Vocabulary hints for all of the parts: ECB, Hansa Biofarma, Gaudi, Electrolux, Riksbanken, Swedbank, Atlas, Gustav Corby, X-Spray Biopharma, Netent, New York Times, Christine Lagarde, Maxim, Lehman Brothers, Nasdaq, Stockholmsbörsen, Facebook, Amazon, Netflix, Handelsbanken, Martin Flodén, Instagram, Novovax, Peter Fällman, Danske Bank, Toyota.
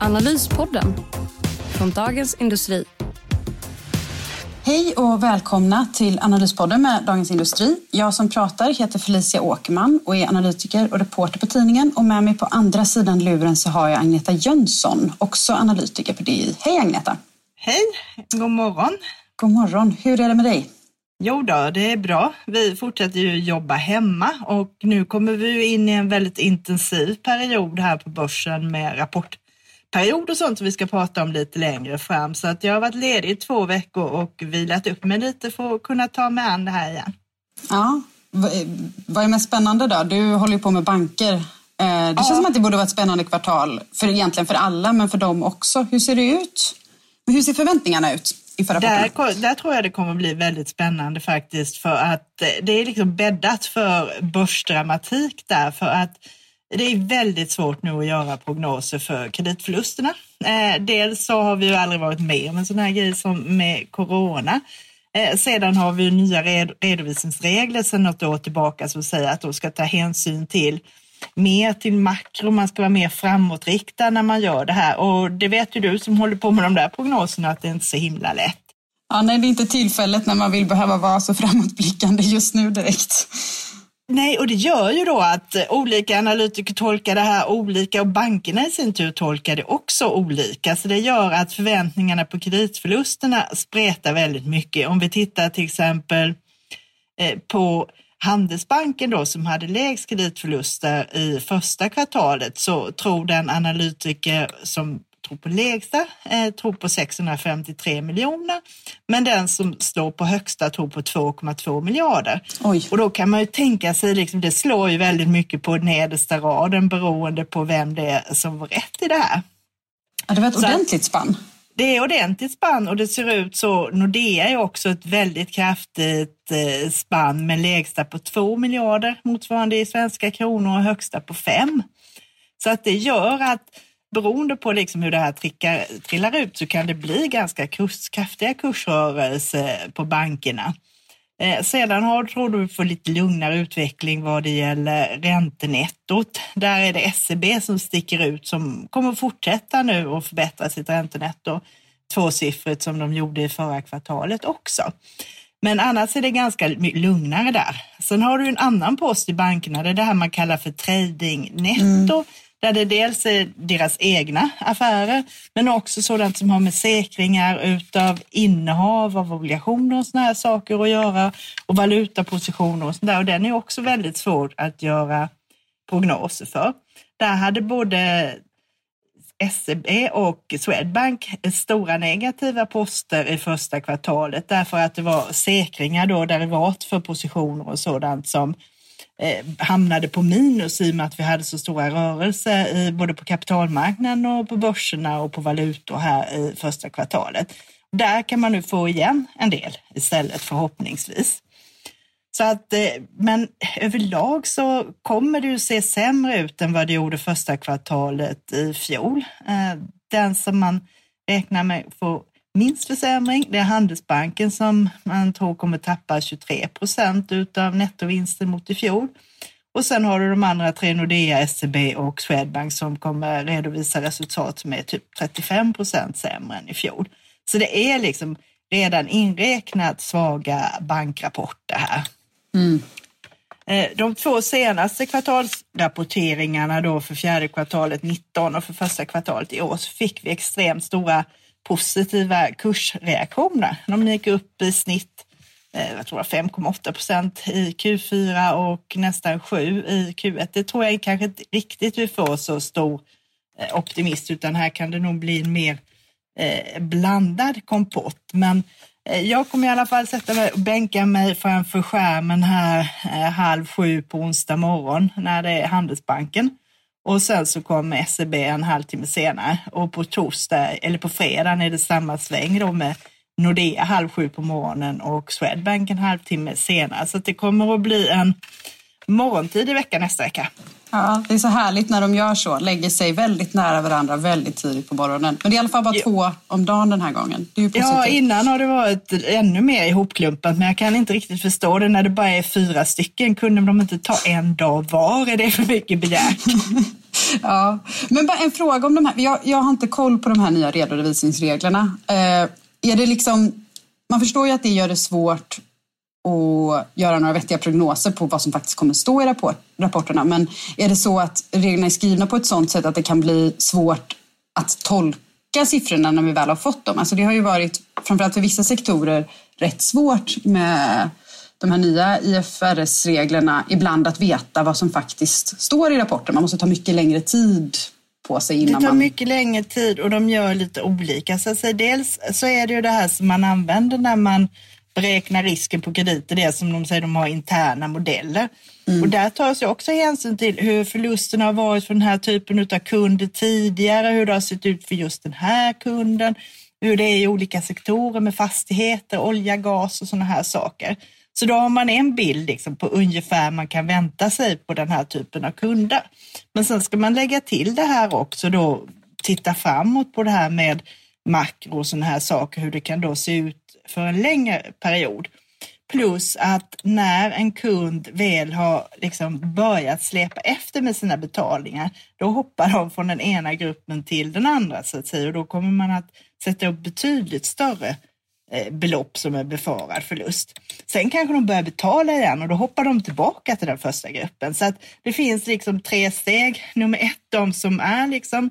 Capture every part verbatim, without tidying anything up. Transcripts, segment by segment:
Analyspodden från Dagens Industri. Hej och välkomna till Analyspodden med Dagens Industri. Jag som pratar heter Felicia Åkerman och är analytiker och reporter på tidningen. Och med mig på andra sidan luren så har jag Agneta Jönsson, också analytiker på D I. Hej Agneta! Hej, god morgon! God morgon, hur är det med dig? Jo då, det är bra. Vi fortsätter ju jobba hemma och nu kommer vi in i en väldigt intensiv period här på börsen med rapport. Period och sånt som vi ska prata om lite längre fram. Så att jag har varit ledig i två veckor och vilat upp mig lite för att kunna ta mig an det här igen. Ja, vad är mest spännande då? Du håller ju på med banker. Det känns ja. som att det borde vara ett spännande kvartal. För egentligen för alla, men för dem också. Hur ser det ut? Hur ser förväntningarna ut inför rapporten? Där, där tror jag det kommer bli väldigt spännande faktiskt. För att det är liksom bäddat för börsdramatik där. För att det är väldigt svårt nu att göra prognoser för kreditförlusterna. Eh, dels så har vi ju aldrig varit med om en sån här grej som med corona. Eh, sedan har vi ju nya red- redovisningsregler sedan något år tillbaka som säger att de ska ta hänsyn till mer till makro. Man ska vara mer framåtriktad när man gör det här. Och det vet ju du som håller på med de där prognoserna att det inte är så himla lätt. Ja, nej, det är inte tillfället när man vill behöva vara så framåtblickande just nu direkt. Nej, och det gör ju då att olika analytiker tolkar det här olika och bankerna i sin tur tolkar det också olika. Så det gör att förväntningarna på kreditförlusterna spretar väldigt mycket. Om vi tittar till exempel på Handelsbanken då, som hade lägst kreditförluster i första kvartalet, så tror den analytiker som tror på lägsta tror på sexhundrafemtiotre miljoner, men den som står på högsta tror på två komma två miljarder. Oj. Och då kan man ju tänka sig, liksom, det slår ju väldigt mycket på nedersta raden beroende på vem det är som var rätt i det här. Ja, det var ett så ordentligt spann. Det är ordentligt spann och det ser ut så. Nordea är också ett väldigt kraftigt spann med lägsta på två miljarder motsvarande i svenska kronor och högsta på fem. Så att det gör att beroende på liksom hur det här trickar, trillar ut så kan det bli ganska kurs, kraftiga kursrörelser på bankerna. Eh, sedan har, tror du vi får lite lugnare utveckling vad det gäller räntenettot. Där är det S E B som sticker ut som kommer fortsätta nu och förbättra sitt räntenetto. Tvåsiffrigt som de gjorde i förra kvartalet också. Men annars är det ganska lugnare där. Sen har du en annan post i bankerna, det är det här man kallar för tradingnetto. Mm. Där det dels är deras egna affärer, men också sådant som har med säkringar utav innehav av obligationer och såna här saker att göra. Och valutapositioner och sådär. Och den är också väldigt svår att göra prognoser för. Där hade både S E B och Swedbank stora negativa poster i första kvartalet. Därför att det var säkringar då, derivat för positioner och sådant som hamnade på minus i och med att vi hade så stora rörelser både på kapitalmarknaden och på börserna och på valutor här i första kvartalet. Där kan man nu få igen en del istället förhoppningsvis. Så att, men överlag så kommer det ju se sämre ut än vad det gjorde första kvartalet i fjol. Den som man räknar med får minst försämring, det är Handelsbanken som man tror kommer tappa tjugotre procent utav nettovinsten mot i fjol. Och sen har du de andra tre, Nordea, S E B och Swedbank, som kommer redovisa resultat som är typ trettiofem procent sämre än i fjol. Så det är liksom redan inräknat svaga bankrapporter här. Mm. De två senaste kvartalsrapporteringarna då för fjärde kvartalet nitton och för första kvartalet i år så fick vi extremt stora positiva kursreaktioner. De gick upp i snitt jag tror fem komma åtta procent i Q fyra och nästan sju i Q ett. Det tror jag kanske inte riktigt vi får så stor optimist, utan här kan det nog bli en mer blandad kompott. Men jag kommer i alla fall sätta mig och bänka mig framför skärmen här halv sju på onsdag morgon när det är Handelsbanken. Och sen så kommer S E B en halvtimme senare. Och på torsdag, eller på fredagen är det samma sväng då med Nordea halv sju på morgonen och Swedbank en halvtimme senare. Så det kommer att bli en morgontid i veckan nästa vecka. Ja, det är så härligt när de gör så. Lägger sig väldigt nära varandra väldigt tidigt på morgonen. Men det är i alla fall bara jo. två om dagen den här gången. Det är ju positivt. Ja, innan har det varit ännu mer ihopklumpat. Men jag kan inte riktigt förstå det. När det bara är fyra stycken kunde de inte ta en dag var. Är det för mycket begärt? Ja, men bara en fråga om de här. Jag, jag har inte koll på de här nya redovisningsreglerna. Eh, är det liksom, man förstår ju att det gör det svårt och göra några vettiga prognoser på vad som faktiskt kommer stå i rapport, rapporterna. Men är det så att reglerna är skrivna på ett sådant sätt att det kan bli svårt att tolka siffrorna när vi väl har fått dem? Alltså det har ju varit, framförallt för vissa sektorer, rätt svårt med de här nya I F R S-reglerna ibland att veta vad som faktiskt står i rapporten. Man måste ta mycket längre tid på sig innan man... Det tar mycket längre tid och de gör lite olika. Så alltså, dels så är det ju det här som man använder när man beräkna risken på krediter, det som de säger de har interna modeller. Mm. Och där tas ju också hänsyn till hur förlusterna har varit för den här typen av kunder tidigare, hur det har sett ut för just den här kunden, hur det är i olika sektorer med fastigheter, olja, gas och sådana här saker. Så då har man en bild liksom på ungefär man kan vänta sig på den här typen av kunder. Men sen ska man lägga till det här också då, titta framåt på det här med makro och sådana här saker, hur det kan då se ut för en längre period. Plus att när en kund väl har liksom börjat släpa efter med sina betalningar, då hoppar de från den ena gruppen till den andra så att säga, och då kommer man att sätta upp betydligt större belopp som är befarad förlust. Sen kanske de börjar betala igen och då hoppar de tillbaka till den första gruppen. Så att det finns liksom tre steg. Nummer ett, de som är liksom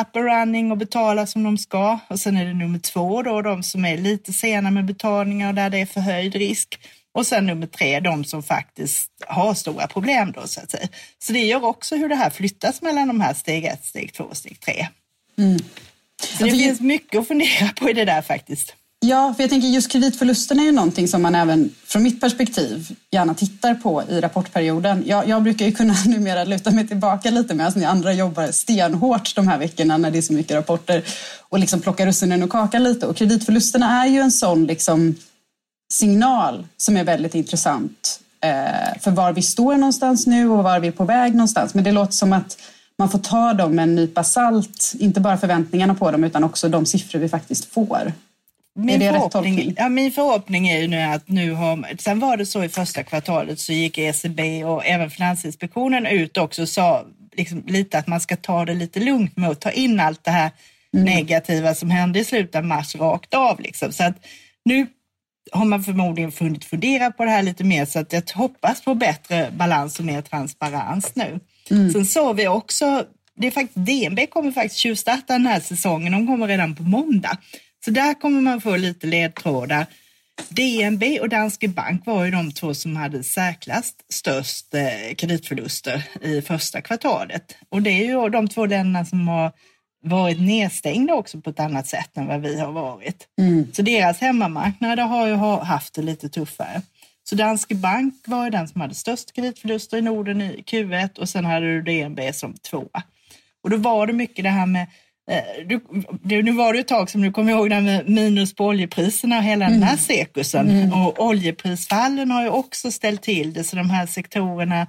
up and running och betala som de ska. Och sen är det nummer två då, de som är lite sena med betalningar och där det är förhöjd risk. Och sen nummer tre, de som faktiskt har stora problem då så att säga. Så det gör också hur det här flyttas mellan de här steg ett, steg två och steg tre. Mm. Så det finns mycket att fundera på i det där faktiskt. Ja, för jag tänker just kreditförlusterna är ju någonting som man även från mitt perspektiv gärna tittar på i rapportperioden. Jag, jag brukar ju kunna numera luta mig tillbaka lite med att ni andra jobbar stenhårt de här veckorna när det är så mycket rapporter och liksom plockar russinen och kakan lite. Och kreditförlusterna är ju en sån liksom signal som är väldigt intressant eh, för var vi står någonstans nu och var vi är på väg någonstans. Men det låter som att man får ta dem med en nypa salt, inte bara förväntningarna på dem utan också de siffror vi faktiskt får. Min förhoppning, ja, min förhoppning är ju nu att nu har... Sen var det så i första kvartalet så gick E C B och även Finansinspektionen ut också och sa liksom lite att man ska ta det lite lugnt med att ta in allt det här mm. negativa som hände i slutet av mars rakt av. Liksom. Så att nu har man förmodligen funnit fundera på det här lite mer så att jag hoppas på bättre balans och mer transparens nu. Mm. Sen såg vi också... Det är faktiskt, D N B kommer faktiskt tjuvstarta den här säsongen. De kommer redan på måndag. Så där kommer man få lite ledtrådar. D N B och Danske Bank var ju de två som hade säkrast störst kreditförluster i första kvartalet. Och det är ju de två länderna som har varit nedstängda också på ett annat sätt än vad vi har varit. Mm. Så deras hemmamarknader har ju haft det lite tuffare. Så Danske Bank var ju den som hade störst kreditförluster i Norden i Q ett och sen hade du D N B som tvåa. Och då var det mycket det här med... Du, du, nu var det ett tag som du kommer ihåg där med minus på oljepriserna och hela mm. den här cirkusen. Mm. Och oljeprisfallen har ju också ställt till det. Så de här sektorerna,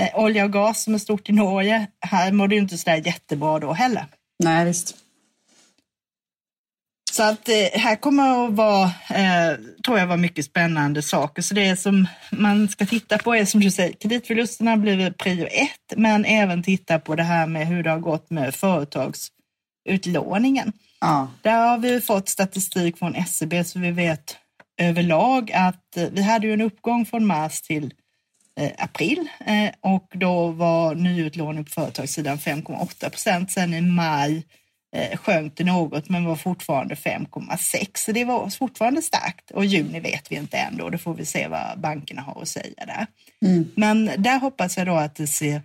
eh, olja och gas som är stort i Norge, här mår det ju inte så där jättebra då heller. Nej, visst. Så att eh, här kommer att vara, eh, tror jag, var mycket spännande saker. Så det som man ska titta på är, som du säger, kreditförlusterna blir prio ett. Men även titta på det här med hur det har gått med företags... utlåningen. Ja. Där har vi fått statistik från S E B så vi vet överlag att vi hade ju en uppgång från mars till eh, april eh, och då var nyutlåning på företagssidan fem komma åtta procent. Sen i maj eh, sjönk det något men var fortfarande fem komma sex. Så det var fortfarande starkt och juni vet vi inte än då. Då får vi se vad bankerna har att säga där. Mm. Men där hoppas jag då att det ser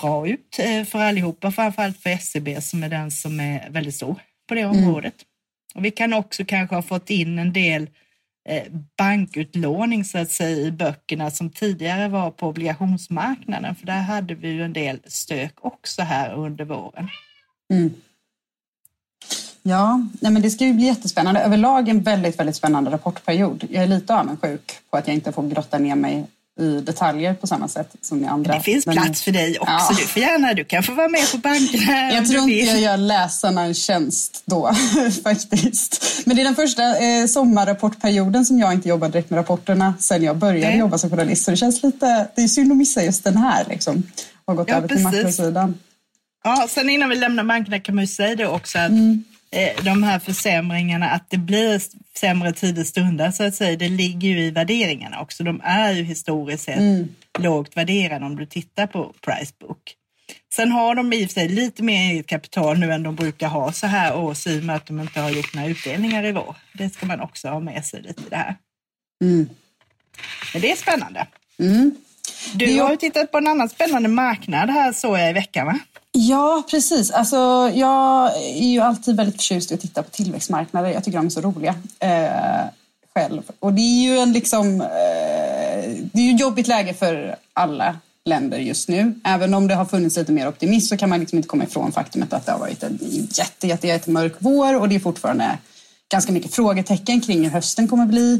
bra ut för allihopa, framförallt för S E B som är den som är väldigt stor på det området. Mm. Och vi kan också kanske ha fått in en del bankutlåning så att säga i böckerna som tidigare var på obligationsmarknaden. För där hade vi ju en del stök också här under våren. Mm. Ja, nej men det ska ju bli jättespännande. Överlag en väldigt, väldigt spännande rapportperiod. Jag är lite avundsjuk på att jag inte får grotta ner mig i detaljer på samma sätt som ni andra. Det finns men, plats för dig också. Ja. Du får gärna, du kan få vara med på banken här. Jag tror inte jag gör läsarna en tjänst då, faktiskt. Men det är den första eh, sommarrapportperioden som jag inte jobbar direkt med rapporterna sen jag började det. jobba som journalist. Så det känns lite, det är synd att missa just den här liksom. Och gått ja, över precis. till makrosidan. Ja, sen innan vi lämnar bankerna kan man ju säga det också att mm. de här försämringarna, att det blir sämre tider stunder så att säga, det ligger ju i värderingarna också. De är ju historiskt sett mm. lågt värderade om du tittar på Pricebook. Sen har de i och för sig lite mer eget kapital nu än de brukar ha så här års i och med att de inte har gjort några utdelningar i vår. Det ska man också ha med sig lite i det här. Mm. Men det är spännande. Mm. Du jag... har ju tittat på en annan spännande marknad här så jag i veckan va? Ja, precis. Alltså, jag är ju alltid väldigt förtjust i att titta på tillväxtmarknader. Jag tycker de är så roliga eh, själv. Och det är ju en liksom, eh, det är ju ett jobbigt läge för alla länder just nu. Även om det har funnits lite mer optimism så kan man liksom inte komma ifrån faktumet att det har varit en jätte, jätte, jätte mörk vår. Och det är fortfarande ganska mycket frågetecken kring hur hösten kommer bli.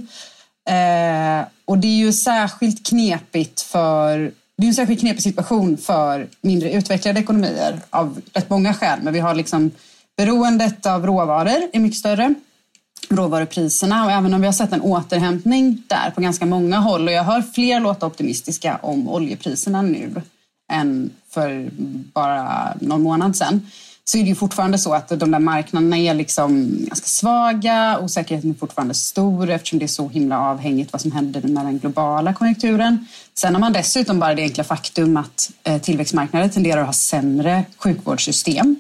Eh, och det är ju särskilt knepigt för... Det är en särskilt knepig situation för mindre utvecklade ekonomier av rätt många skäl. Men vi har liksom beroendet av råvaror är mycket större. Råvarupriserna och även om vi har sett en återhämtning där på ganska många håll. Och jag hör fler låta optimistiska om oljepriserna nu än för bara någon månad sedan. Så är det ju fortfarande så att de där marknaderna är liksom ganska svaga. Osäkerheten är fortfarande stor eftersom det är så himla avhängigt vad som händer med den globala konjunkturen. Sen har man dessutom bara det enkla faktum att tillväxtmarknader tenderar att ha sämre sjukvårdssystem.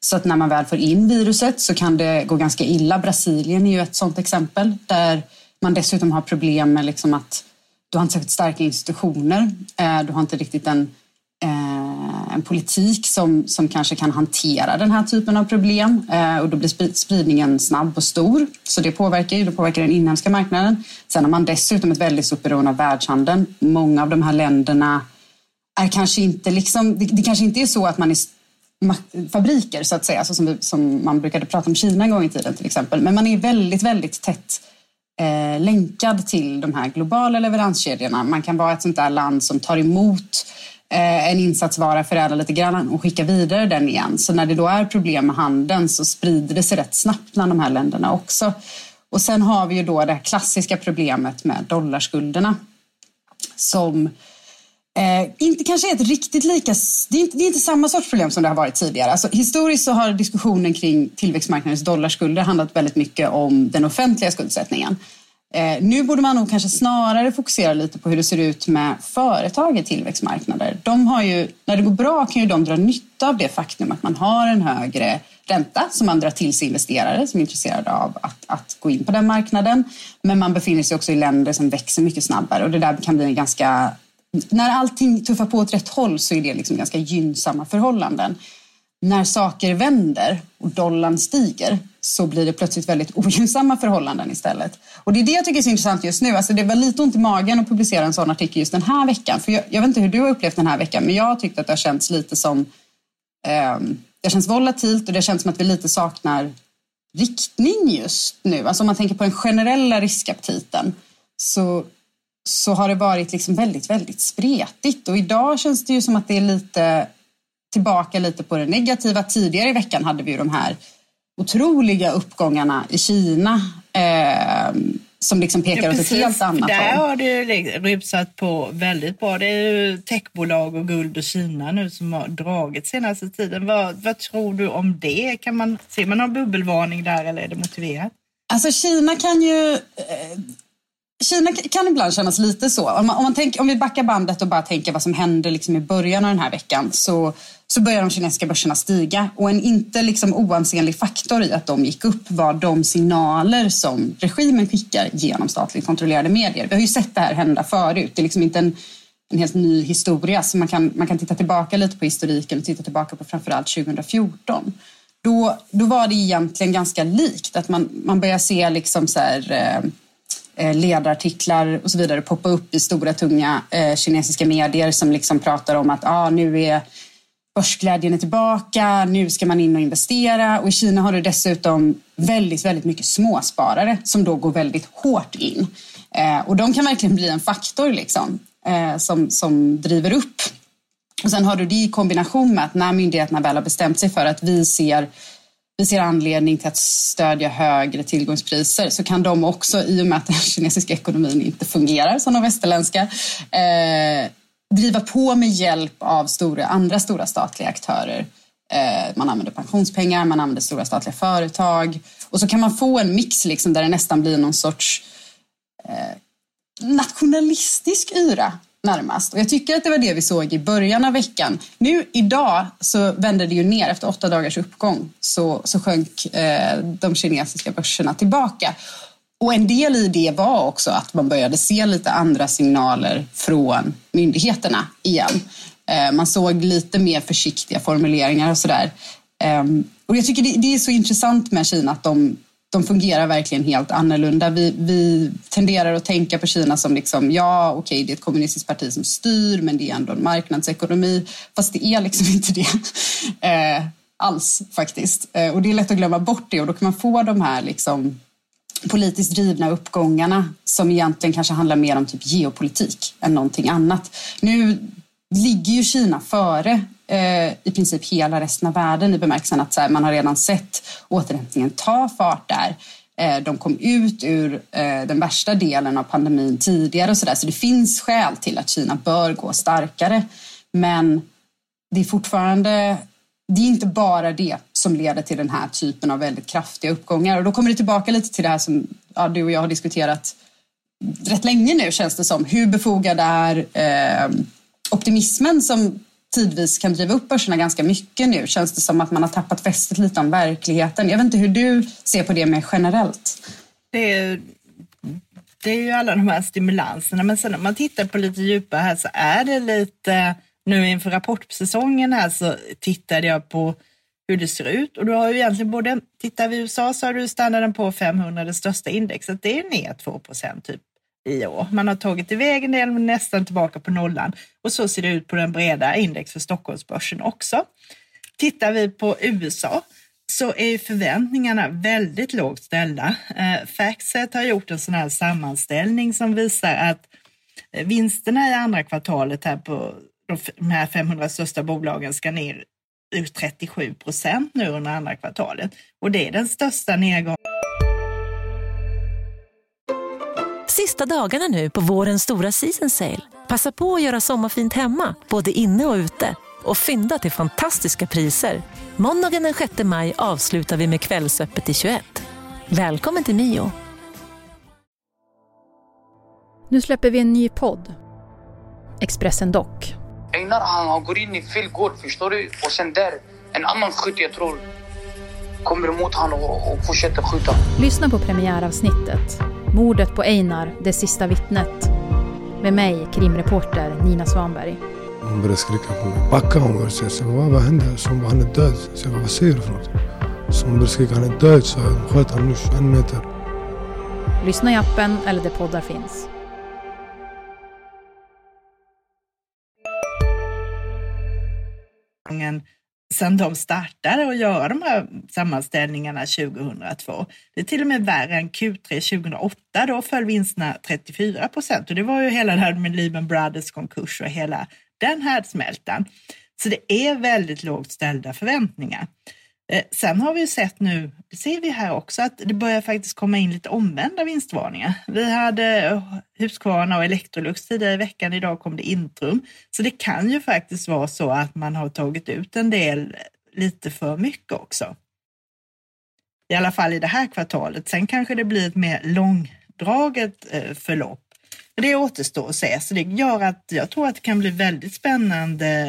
Så att när man väl får in viruset så kan det gå ganska illa. Brasilien är ju ett sådant exempel där man dessutom har problem med liksom att du har inte särskilt starka institutioner. Du har inte riktigt en... en politik som, som kanske kan hantera den här typen av problem eh, och då blir spridningen snabb och stor så det påverkar ju, det påverkar den inhemska marknaden. Sen har man dessutom ett väldigt stort beroende av världshandeln. Många av de här länderna är kanske inte liksom, det, det kanske inte är så att man är fabriker så att säga, alltså som, vi, som man brukade prata om Kina en gång i tiden till exempel, men man är väldigt, väldigt tätt eh, länkad till de här globala leveranskedjorna. Man kan vara ett sånt där land som tar emot en insatsvara, förädla lite grann och skicka vidare den igen. Så när det då är problem med handeln så sprider det sig rätt snabbt bland de här länderna också. Och sen har vi ju då det här klassiska problemet med dollarskulderna som eh, inte kanske är ett riktigt lika... Det är, inte, det är inte samma sorts problem som det har varit tidigare. Alltså, historiskt så har diskussionen kring tillväxtmarknadens dollarskulder handlat väldigt mycket om den offentliga skuldsättningen. Eh, nu borde man nog kanske snarare fokusera lite på hur det ser ut med företag i tillväxtmarknader. De har ju, när det går bra kan ju de dra nytta av det faktum att man har en högre ränta som man drar till sig investerare som är intresserade av att, att gå in på den marknaden. Men man befinner sig också i länder som växer mycket snabbare och det där kan bli en ganska... När allting tuffar på åt rätt håll så är det liksom ganska gynnsamma förhållanden. När saker vänder och dollarn stiger så blir det plötsligt väldigt ogynnsamma förhållanden istället. Och det är det jag tycker är så intressant just nu. Alltså det var lite ont i magen att publicera en sån artikel just den här veckan. För jag, jag vet inte hur du har upplevt den här veckan, men jag har tyckt att det har känts lite som... Eh, det känns volatilt och det känns som att vi lite saknar riktning just nu. Alltså om man tänker på den generella riskaptiten så, så har det varit liksom väldigt, väldigt spretigt. Och idag känns det ju som att det är lite... tillbaka lite på det negativa. Tidigare i veckan hade vi ju de här otroliga uppgångarna i Kina eh, som liksom pekar ja, åt ett helt annat håll. Där har det ju rusat på väldigt bra. Det är ju techbolag och guld och Kina nu som har dragit senaste tiden. Vad, vad tror du om det? Kan man, ser man någon bubbelvarning där eller är det motiverat? Alltså Kina kan ju... Eh, Kina kan ibland kännas lite så. Om, man, om, man tänker, om vi backar bandet och bara tänker vad som hände liksom i början av den här veckan så, så börjar de kinesiska börserna stiga. Och en inte liksom oansenlig faktor i att de gick upp var de signaler som regimen skickar genom statligt kontrollerade medier. Vi har ju sett det här hända förut. Det är liksom inte en, en helt ny historia. Så man kan, man kan titta tillbaka lite på historiken och titta tillbaka på framförallt tjugofjorton. Då, då var det egentligen ganska likt. Att man, man börjar se liksom så här... Eh, ledarartiklar och så vidare poppa upp i stora tunga eh, kinesiska medier som liksom pratar om att ah, nu är börsglädjen är tillbaka, nu ska man in och investera. Och i Kina har du dessutom väldigt, väldigt mycket småsparare som då går väldigt hårt in. Eh, och de kan verkligen bli en faktor liksom, eh, som, som driver upp. Och sen har du det i kombination med att när myndigheterna väl har bestämt sig för att vi ser, vi ser anledning till att stödja högre tillgångspriser, så kan de också, i och med att den kinesiska ekonomin inte fungerar som de västerländska, eh, driva på med hjälp av stora, andra stora statliga aktörer. Eh, man använder pensionspengar, man använder stora statliga företag. Och så kan man få en mix liksom, där det nästan blir någon sorts eh, nationalistisk yra närmast. Och jag tycker att det var det vi såg i början av veckan. Nu idag så vände det ju ner efter åtta dagars uppgång. Så, så sjönk eh, de kinesiska börserna tillbaka. Och en del i det var också att man började se lite andra signaler från myndigheterna igen. Man såg lite mer försiktiga formuleringar och sådär. Och jag tycker det är så intressant med Kina att de, de fungerar verkligen helt annorlunda. Vi, vi tenderar att tänka på Kina som liksom, ja okej, det är ett kommunistiskt parti som styr, men det är ändå en marknadsekonomi. Fast det är liksom inte det alls faktiskt. Och det är lätt att glömma bort det, och då kan man få de här liksom politiskt drivna uppgångarna som egentligen kanske handlar mer om typ geopolitik än någonting annat. Nu ligger ju Kina före eh, i princip hela resten av världen i bemärkelsen att så här, man har redan sett återhämtningen ta fart där. Eh, de kom ut ur eh, den värsta delen av pandemin tidigare och så där, så det finns skäl till att Kina bör gå starkare. Men det är fortfarande, det är inte bara det som leder till den här typen av väldigt kraftiga uppgångar. Och då kommer det tillbaka lite till det här som ja, du och jag har diskuterat rätt länge nu, känns det som. Hur befogad är eh, optimismen som tidvis kan driva upp börserna ganska mycket nu? Känns det som att man har tappat fästet lite om verkligheten? Jag vet inte hur du ser på det mer generellt. Det är, det är ju alla de här stimulanserna. Men sen om man tittar på lite djupare här så är det lite... Nu inför rapportsäsongen här så tittade jag på hur det ser ut. Och då har ju egentligen både, tittar vi i U S A så har du standarden på femhundra, det största indexet. Det är ner två procent typ i år. Man har tagit iväg en del, men nästan tillbaka på nollan. Och så ser det ut på den breda index för Stockholmsbörsen också. Tittar vi på U S A så är förväntningarna väldigt lågt ställda. Factset har gjort en sån här sammanställning som visar att vinsterna i andra kvartalet här på de här femhundra största bolagen ska ner ut trettiosju procent nu under andra kvartalet. Och det är den största nedgången. Sista dagarna nu på vårens stora season sale. Passa på att göra sommarfint hemma, både inne och ute. Och fynda till fantastiska priser. Måndagen den sjätte maj avslutar vi med Kvällsöppet i tjugoett. Välkommen till Mio. Nu släpper vi en ny podd. Expressen dock. Einar han går in i fel gård, förstår du? Och sen där, en annan skytt jag tror kommer emot han och, och fortsätter skjuta. Lyssna på premiäravsnittet. Mordet på Einar, det sista vittnet. Med mig, krimreporter Nina Svanberg. Hon började skrika på mig. Backa hon och säga, vad, vad händer? Så hon bara, han är död. Så jag, vad säger du för något? Så hon började skrika, han är död. Så jag sköt han nu tjugo meter. Lyssna i appen eller där poddar finns. Sen de startade och gör de här sammanställningarna tjugohundratvå. Det är till och med värre än Q tre tjugohundraåtta. Då föll vinsterna trettiofyra procent. Och det var ju hela det här med Lehman Brothers konkurs och hela den här smältan. Så det är väldigt lågt ställda förväntningar. Sen har vi ju sett nu, det ser vi här också, att det börjar faktiskt komma in lite omvända vinstvarningar. Vi hade Husqvarna och Electrolux tidigare i veckan, idag kom det Intrum. Så det kan ju faktiskt vara så att man har tagit ut en del lite för mycket också. I alla fall i det här kvartalet. Sen kanske det blir ett mer långdraget förlopp. Det återstår att se, så det gör att jag tror att det kan bli väldigt spännande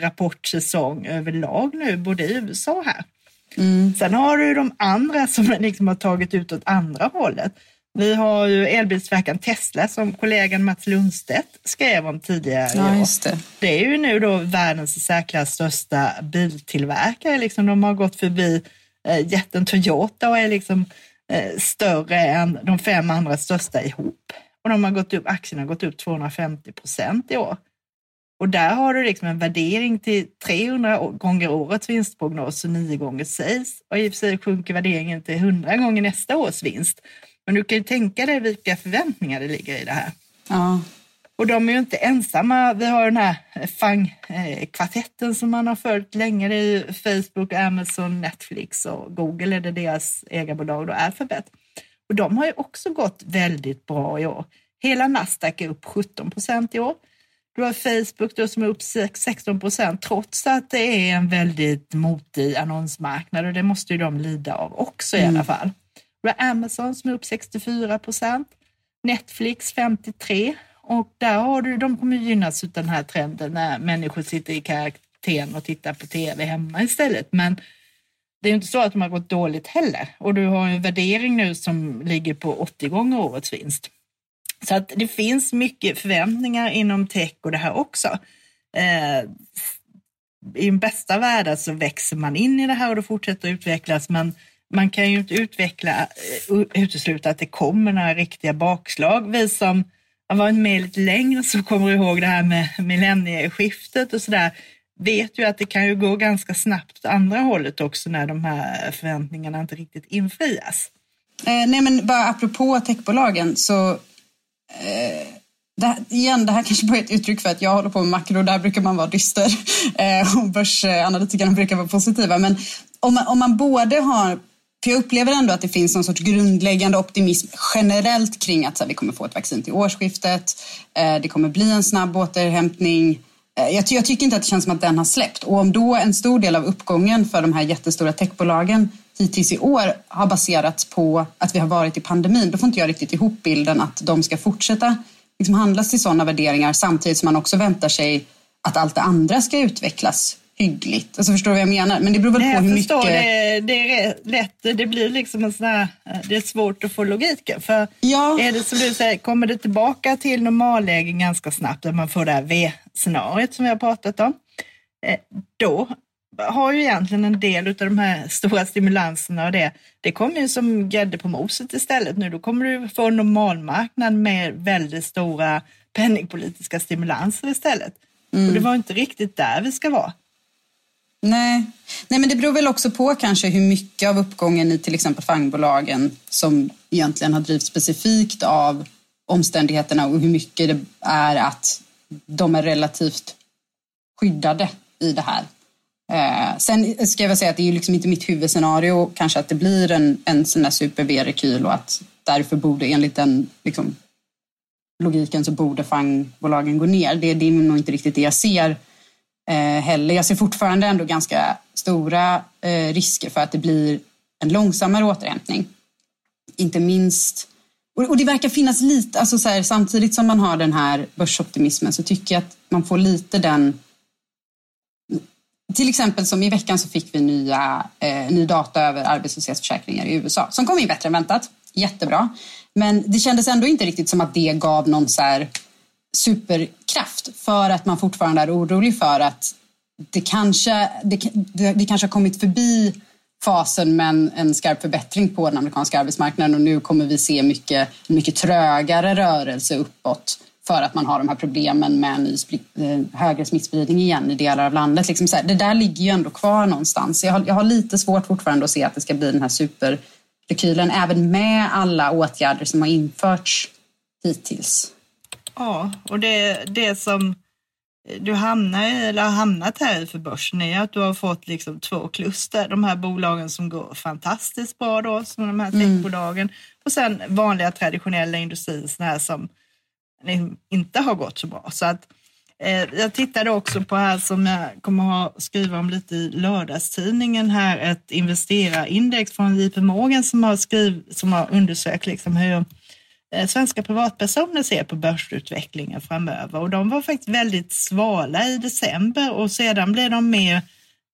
rapportsäsong överlag nu, både i U S A här. Mm. Sen har du de andra som liksom har tagit ut åt andra hållet. Vi har ju elbilsverkan Tesla som kollegan Mats Lundstedt skrev om tidigare. Ja, just det. Det är ju nu då världens i särklass största biltillverkare. Liksom de har gått förbi eh, jätten Toyota och är liksom eh, större än de fem andra största ihop. Och de har gått upp, aktierna har gått upp tvåhundrafemtio procent i år. Och där har du liksom en värdering till trehundra gånger årets vinstprognos och nio gånger sales. Och i och för sig sjunker värderingen till hundra gånger nästa års vinst. Men du kan ju tänka dig vilka förväntningar det ligger i det här. Ja. Och de är ju inte ensamma. Vi har den här FANG-kvartetten som man har följt länge. Det är ju Facebook, Amazon, Netflix och Google är det deras ägarbolag och Alphabet. Och de har ju också gått väldigt bra i år. Hela Nasdaq är upp sjutton procent i år. Du har Facebook då som är upp sexton procent trots att det är en väldigt motig annonsmarknad. Och det måste ju de lida av också mm. i alla fall. Du har Amazon som är upp sextiofyra procent. Netflix femtiotre procent. Och där har du, de kommer gynnas av den här trenden när människor sitter i karantän och tittar på tv hemma istället. Men det är ju inte så att de har gått dåligt heller. Och du har en värdering nu som ligger på åttio gånger årets vinst. Så att det finns mycket förväntningar inom tech och det här också. Eh, I den bästa världen så växer man in i det här och det fortsätter utvecklas. Men man kan ju inte utveckla, utesluta att det kommer några riktiga bakslag. Vi som har varit med lite längre så kommer ihåg det här med millennieskiftet och sådär. Vet ju att det kan ju gå ganska snabbt andra hållet också när de här förväntningarna inte riktigt infrias. Eh, nej men bara apropå techbolagen så... Det här, igen, det här kanske bara är ett uttryck för att jag håller på med makro, där brukar man vara dyster och börsanalytikerna brukar vara positiva, men om man, om man både har, för jag upplever ändå att det finns någon sorts grundläggande optimism generellt kring att så här, vi kommer få ett vaccin till årsskiftet, det kommer bli en snabb återhämtning. Jag, jag tycker inte att det känns som att den har släppt, och om då en stor del av uppgången för de här jättestora techbolagen hittills i år har baserats på att vi har varit i pandemin, då får inte jag riktigt ihop bilden att de ska fortsätta liksom handlas till sådana värderingar samtidigt som man också väntar sig att allt det andra ska utvecklas hyggligt. Alltså förstår du vad jag menar? Men det beror väl på hur mycket... Det, det är lätt, det blir liksom en sån här, det är svårt att få logiken. För ja. Är det som du säger, kommer det tillbaka till normallägen ganska snabbt där man får det här V-scenariot som vi har pratat om, då har ju egentligen en del av de här stora stimulanserna och det. Det kommer ju som grädde på moset istället nu. Då kommer du få en normalmarknad med väldigt stora penningpolitiska stimulanser istället. Mm. Och det var inte riktigt där vi ska vara. Nej. Nej, men det beror väl också på kanske hur mycket av uppgången i till exempel fangbolagen som egentligen har drivits specifikt av omständigheterna och hur mycket det är att de är relativt skyddade i det här. Eh, sen ska jag säga att det är liksom inte mitt huvudscenario kanske att det blir en, en sån där super V-rekyl och att därför borde enligt den liksom, logiken så borde fangbolagen gå ner. Det, det är nog inte riktigt det jag ser eh, heller. Jag ser fortfarande ändå ganska stora eh, risker för att det blir en långsammare återhämtning. Inte minst, och, och det verkar finnas lite, alltså så här, samtidigt som man har den här börsoptimismen så tycker jag att man får lite den. Till exempel som i veckan så fick vi nya, eh, ny data över arbetslöshetsförsäkringar i U S A. Som kom in bättre än väntat. Jättebra. Men det kändes ändå inte riktigt som att det gav någon så här superkraft. För att man fortfarande är orolig för att det kanske, det, det, det kanske har kommit förbi fasen med en, en skarp förbättring på den amerikanska arbetsmarknaden. Och nu kommer vi se mycket, mycket trögare rörelse uppåt. För att man har de här problemen med en ny spri- högre smittspridning igen i delar av landet. Liksom så här, det där ligger ju ändå kvar någonstans. Jag har, jag har lite svårt fortfarande att se att det ska bli den här superrekylen. Även med alla åtgärder som har införts hittills. Ja, och det, det som du hamnar, eller har hamnat här för börsen är att du har fått liksom två kluster. De här bolagen som går fantastiskt bra då, som de här techbolagen. Mm. Och sen vanliga traditionella industrier, såna här som inte har gått så bra. Så att, eh, jag tittade också på här som jag kommer att skriva om lite i lördagstidningen här, ett investerarindex från J P Morgan som har, skriv, som har undersökt liksom hur eh, svenska privatpersoner ser på börsutvecklingen framöver. Och de var faktiskt väldigt svala i december och sedan blev de mer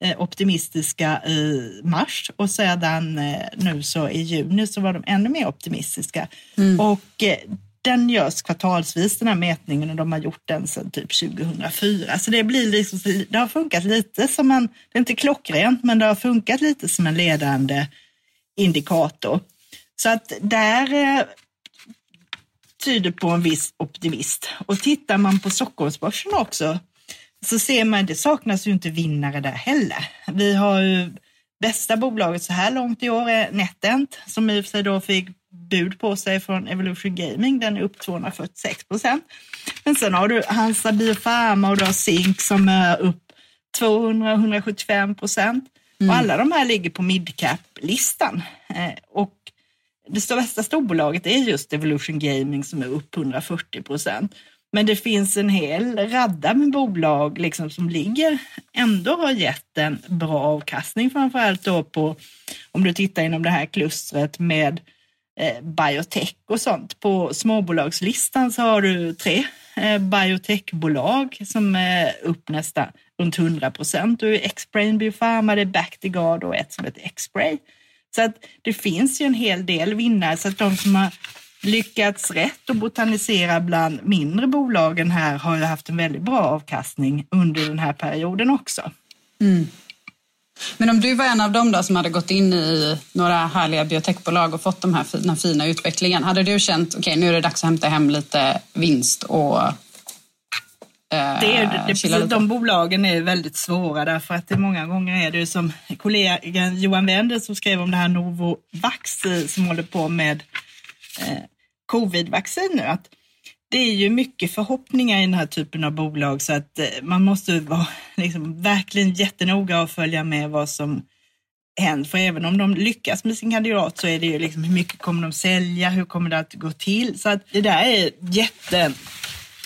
eh, optimistiska i mars och sedan eh, nu så i juni så var de ännu mer optimistiska. Mm. Och eh, Den görs kvartalsvis, den här mätningen, och de har gjort den sedan typ tjugohundrafyra. Så det, blir liksom, det har funkat lite som en, det är inte klockrent, men det har funkat lite som en ledande indikator. Så att där eh, tyder på en viss optimist. Och tittar man på Stockholmsbörsen också så ser man att det saknas ju inte vinnare där heller. Vi har ju bästa bolaget så här långt i år är Netent, som i och för sig då fick bud på sig från Evolution Gaming. Den är upp tvåhundrafyrtiosex procent. Men sen har du Hansa Biofarma och då Zink som är upp tvåhundra till hundrasjuttiofem procent. Mm. Och alla de här ligger på midcap-listan. Eh, och det största storbolaget är just Evolution Gaming som är upp hundrafyrtio procent. Men det finns en hel radda med bolag liksom som ligger ändå har gett en bra avkastning. Framförallt då på, om du tittar inom det här klustret med eh, biotech och sånt. På småbolagslistan så har du tre eh, biotechbolag som är upp nästan runt hundra procent. Du är X-Spray Biopharma, det är Bactiguard och ett som heter X-Spray. Så att det finns ju en hel del vinnare, så att de som har lyckats rätt och botanisera bland mindre bolagen här har ju haft en väldigt bra avkastning under den här perioden också. Mm. Men om du var en av dem då som hade gått in i några härliga biotechbolag och fått de här fina, fina utvecklingen, hade du känt okej, okay, nu är det dags att hämta hem lite vinst och eh, det är, det, precis, de bolagen är väldigt svåra därför att det många gånger är det som kollegan Johan Wender som skrev om det här Novovax som håller på med covid-vaccin nu, att det är ju mycket förhoppningar i den här typen av bolag, så att man måste vara liksom verkligen jättenoga och följa med vad som händer, för även om de lyckas med sin kandidat så är det ju liksom hur mycket kommer de sälja, hur kommer det att gå till, så att det där är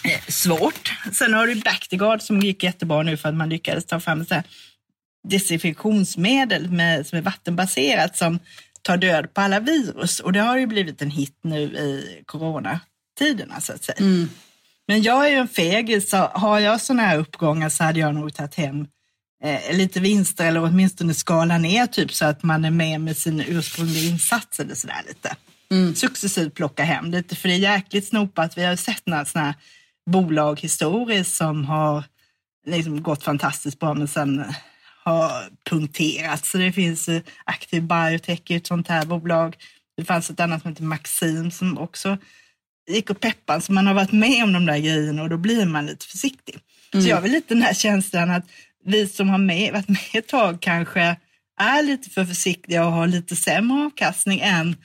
jättesvårt. Sen har du Bactiguard som gick jättebra nu för att man lyckades ta fram så här desinfektionsmedel med, som är vattenbaserat som tar död på alla virus. Och det har ju blivit en hit nu i coronatiderna så att säga. Mm. Men jag är ju en feg, så har jag sådana här uppgångar så hade jag nog tagit hem eh, lite vinster eller åtminstone skala ner typ så att man är med med sina ursprungliga insatser eller sådär lite. Mm. Successivt plocka hem lite, för det är jäkligt snopat. Vi har ju sett några sådana här bolag historiskt som har liksom gått fantastiskt bra men sen har punkterat. Så det finns aktiv biotech i ett sånt här bolag. Det fanns ett annat som heter Maxim som också gick och peppan. Så man har varit med om de där grejerna och då blir man lite försiktig. Mm. Så jag vill lite den här känslan att vi som har med, varit med ett tag kanske är lite för försiktiga och har lite sämre avkastning än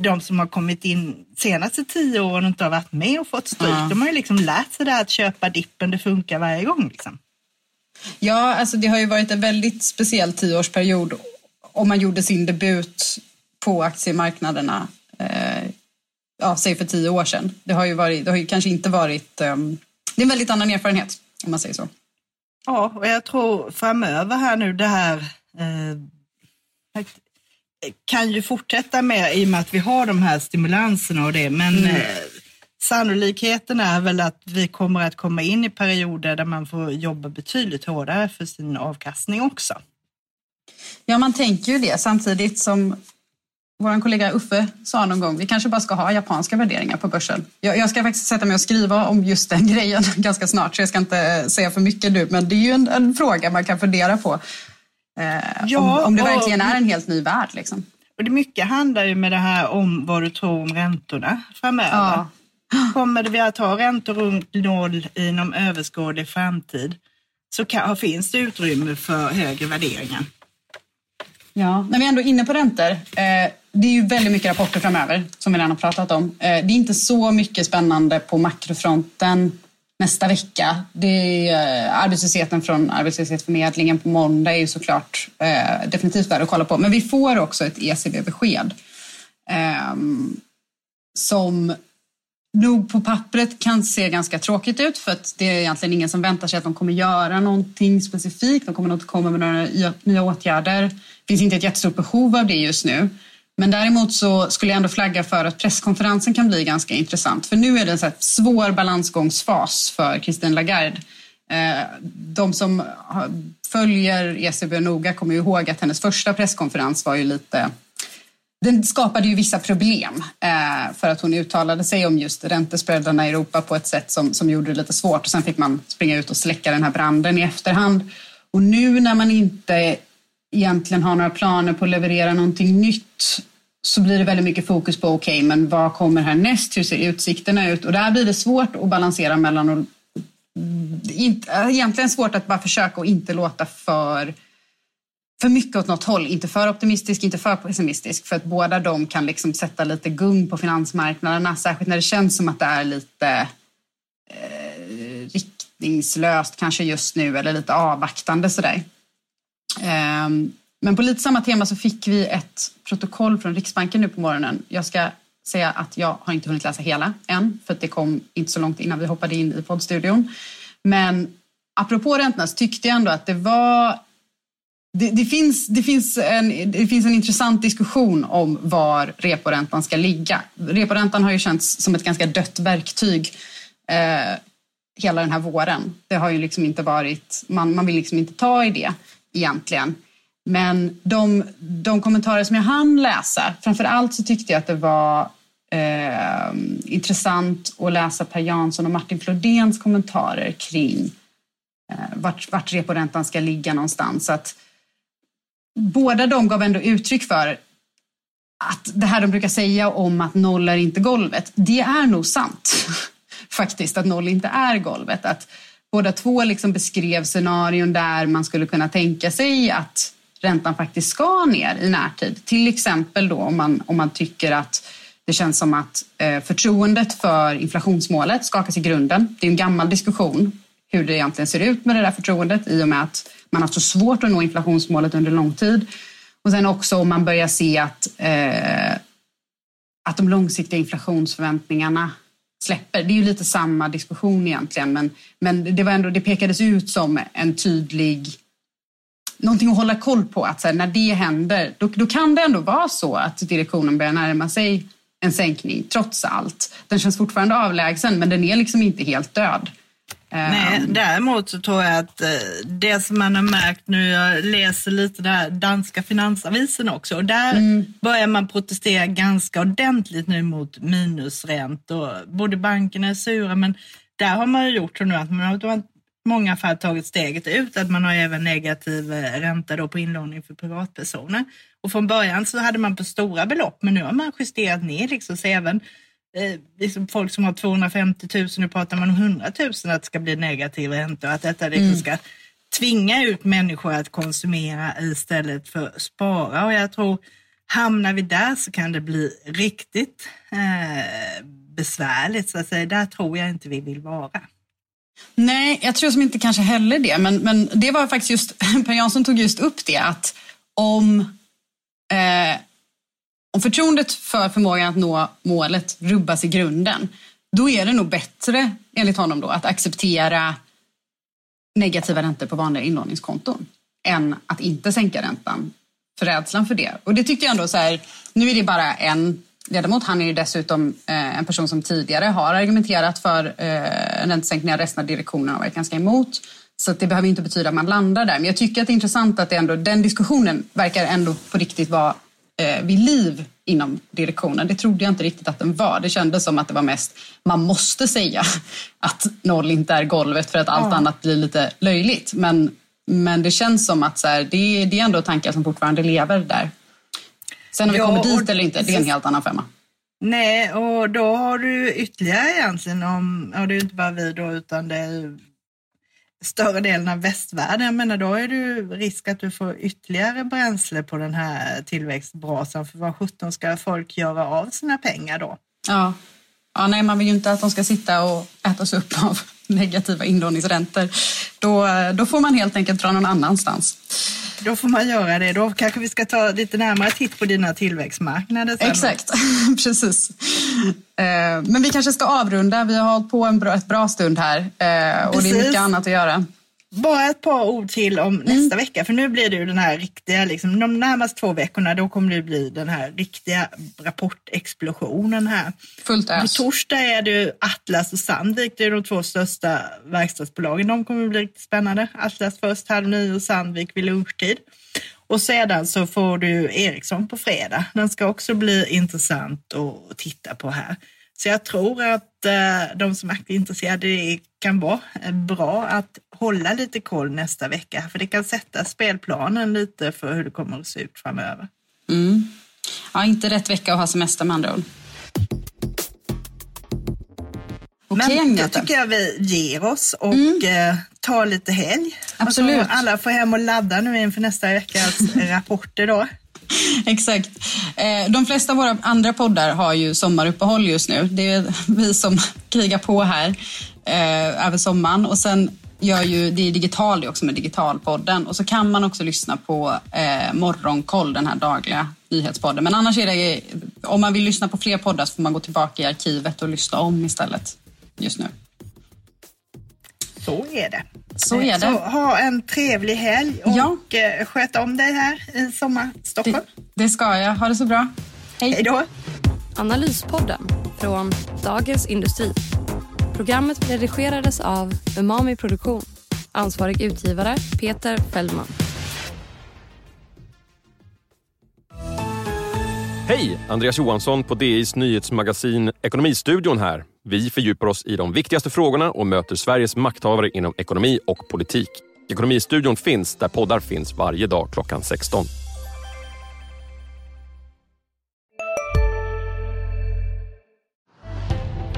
de som har kommit in senaste tio åren och inte har varit med och fått stryk. Mm. De har ju liksom lärt sig det här att köpa dippen, det funkar varje gång liksom. Ja, alltså det har ju varit en väldigt speciell tioårsperiod om man gjorde sin debut på aktiemarknaderna, eh, ja, säg för tio år sedan. Det har ju, varit, det har ju kanske inte varit, eh, det är en väldigt annan erfarenhet om man säger så. Ja, och jag tror framöver här nu det här eh, kan ju fortsätta med i och med att vi har de här stimulanserna och det, men mm. eh, sannolikheten är väl att vi kommer att komma in i perioder där man får jobba betydligt hårdare för sin avkastning också. Ja, man tänker ju det samtidigt som vår kollega Uffe sa någon gång, vi kanske bara ska ha japanska värderingar på börsen. Jag, jag ska faktiskt sätta mig och skriva om just den grejen ganska snart, så jag ska inte säga för mycket nu, men det är ju en, en fråga man kan fundera på. Eh, ja, om, om det verkligen och... är en helt ny värld liksom. Och det mycket handlar ju med det här om vad du tror om räntorna framöver. Ja. Kommer vi att ha räntor runt noll inom överskådlig framtid så kan, finns det utrymme för högre värderingar. Ja, när vi är ändå inne på räntor, eh, det är ju väldigt mycket rapporter framöver som vi redan har pratat om. Eh, det är inte så mycket spännande på makrofronten nästa vecka. Det är, eh, arbetslösheten från arbetslöshetsförmedlingen på måndag är ju såklart eh, definitivt värd att kolla på. Men vi får också ett E C B-besked eh, som... nog på pappret kan se ganska tråkigt ut för att det är egentligen ingen som väntar sig att de kommer göra någonting specifikt. De kommer inte komma med några nya åtgärder. Det finns inte ett jättestort behov av det just nu. Men däremot så skulle jag ändå flagga för att presskonferensen kan bli ganska intressant. För nu är det en så här svår balansgångsfas för Christine Lagarde. De som följer E C B noga kommer ju ihåg att hennes första presskonferens var ju lite... den skapade ju vissa problem eh, för att hon uttalade sig om just räntespreadarna i Europa på ett sätt som, som gjorde det lite svårt. Och sen fick man springa ut och släcka den här branden i efterhand. Och nu när man inte egentligen har några planer på att leverera någonting nytt så blir det väldigt mycket fokus på okej, okay, men vad kommer härnäst? Hur ser utsikterna ut? Och där blir det svårt att balansera mellan och egentligen svårt att bara försöka och inte låta för för mycket åt något håll. Inte för optimistisk, inte för pessimistisk. För att båda de kan liksom sätta lite gung på finansmarknaderna. Särskilt när det känns som att det är lite eh, riktningslöst kanske just nu. Eller lite avvaktande sådär. Eh, men på lite samma tema så fick vi ett protokoll från Riksbanken nu på morgonen. Jag ska säga att jag har inte hunnit läsa hela än. För att det kom inte så långt innan vi hoppade in i poddstudion. Men apropå räntorna så tyckte jag ändå att det var... Det, det, finns, det, finns en, det finns en intressant diskussion om var reporäntan ska ligga. Reporäntan har ju känts som ett ganska dött verktyg eh, hela den här våren. Det har ju liksom inte varit, man, man vill liksom inte ta i det egentligen. Men de, de kommentarer som jag hann läsa, framförallt så tyckte jag att det var eh, intressant att läsa Per Jansson och Martin Flodéns kommentarer kring eh, vart, vart reporäntan ska ligga någonstans. Så att båda de gav ändå uttryck för att det här de brukar säga om att noll är inte golvet. Det är nog sant faktiskt, att noll inte är golvet. Att båda två liksom beskrev scenarion där man skulle kunna tänka sig att räntan faktiskt ska ner i närtid. Till exempel då om man, om man tycker att det känns som att förtroendet för inflationsmålet skakas i grunden. Det är en gammal diskussion hur det egentligen ser ut med det där förtroendet i och med att man har haft så svårt att nå inflationsmålet under lång tid. Och sen också om man börjar se att, eh, att de långsiktiga inflationsförväntningarna släpper. Det är ju lite samma diskussion egentligen. Men, men det, var ändå, det pekades ut som en tydlig... Någonting att hålla koll på. Att så här, när det händer, då, då kan det ändå vara så att direktionen börjar närma sig en sänkning trots allt. Den känns fortfarande avlägsen men den är liksom inte helt död. Nej, däremot så tror jag att det som man har märkt nu, jag läser lite där danska finansavisen också, och där mm. börjar man protestera ganska ordentligt nu mot minusräntor. Både bankerna är sura, men där har man ju gjort så nu att man har många fall tagit steget ut, att man har även negativ ränta då på inlåning för privatpersoner. Och från början så hade man på stora belopp, men nu har man justerat ner liksom, så även liksom folk som har tvåhundrafemtio tusen, nu pratar man om hundra tusen, att det ska bli negativ ränta och att detta liksom mm. ska tvinga ut människor att konsumera istället för spara. Och jag tror, hamnar vi där så kan det bli riktigt eh, besvärligt så att säga. Där tror jag inte vi vill vara. Nej, jag tror som inte kanske heller det, men, men det var faktiskt just Per Jansson tog just upp det, att om eh, Om förtroendet för förmågan att nå målet rubbas i grunden, då är det nog bättre, enligt honom då, att acceptera negativa räntor på vanliga inlåningskonton än att inte sänka räntan för rädslan för det. Och det tyckte jag ändå så här, nu är det bara en ledamot, han är ju dessutom en person som tidigare har argumenterat för en räntesänkning, resten av direktionen har varit ganska emot. Så det behöver inte betyda att man landar där. Men jag tycker att det är intressant att det ändå, den diskussionen verkar ändå på riktigt vara vid liv inom direktionen. Det trodde jag inte riktigt att den var. Det kändes som att det var mest, man måste säga att noll inte är golvet för att allt ja. annat blir lite löjligt. Men, men det känns som att så här, det, det är ändå tankar som fortfarande lever där. Sen om ja, vi kommer dit och, eller inte, det är en helt annan femma. Nej, och då har du ytterligare egentligen om, och det är inte bara vi då utan det är större delen av västvärlden, men då är du risk att du får ytterligare bränsle på den här tillväxtbrasan, för vad sjutton ska folk göra av sina pengar då? Ja, ja nej, man vill ju inte att de ska sitta och ätas upp av negativa inlåningsräntor. Då, då får man helt enkelt dra någon annanstans. Då får man göra det. Då kanske vi ska ta lite närmare titt på dina tillväxtmarknader. Exakt, precis. Men vi kanske ska avrunda. Vi har hållit på en bra, ett bra stund här. Och precis. Det är mycket annat att göra. Bara ett par ord till om nästa mm. vecka. För nu blir det ju den här riktiga, liksom, de närmaste två veckorna, då kommer det bli den här riktiga rapportexplosionen här. Fullt ös. På torsdag är det ju Atlas och Sandvik, det är de två största verkstadsbolagen. De kommer bli riktigt spännande. Atlas först halv nio och Sandvik vid lunchtid. Och sedan så får du Ericsson på fredag. Den ska också bli intressant att titta på här. Så jag tror att de som är intresserade kan vara bra att hålla lite koll nästa vecka. För det kan sätta spelplanen lite för hur det kommer att se ut framöver. Mm. Ja, inte rätt vecka att ha semester med andra ord. Okej, men det tycker jag vi ger oss och mm. tar lite helg. Absolut. Och alla får hem och ladda nu inför nästa veckas rapporter då. Exakt. De flesta av våra andra poddar har ju sommaruppehåll just nu. Det är vi som krigar på här över sommaren. Och sen gör ju, det är digital också med Digitalpodden. Och så kan man också lyssna på Morgonkoll, den här dagliga nyhetspodden. Men annars är det, om man vill lyssna på fler poddar så får man gå tillbaka i arkivet och lyssna om istället just nu. Så är det. Så är det. Så ha en trevlig helg och ja. sköt om dig här i sommar Stockholm. Det, det ska jag. Ha det så bra. Hej. Hej då. Analyspodden från Dagens Industri. Programmet redigerades av Umami Produktion. Ansvarig utgivare Peter Fällman. Hej, Andreas Johansson på D I:s nyhetsmagasin Ekonomistudion här. Vi fördjupar oss i de viktigaste frågorna och möter Sveriges makthavare inom ekonomi och politik. Ekonomistudion finns där poddar finns varje dag klockan sexton.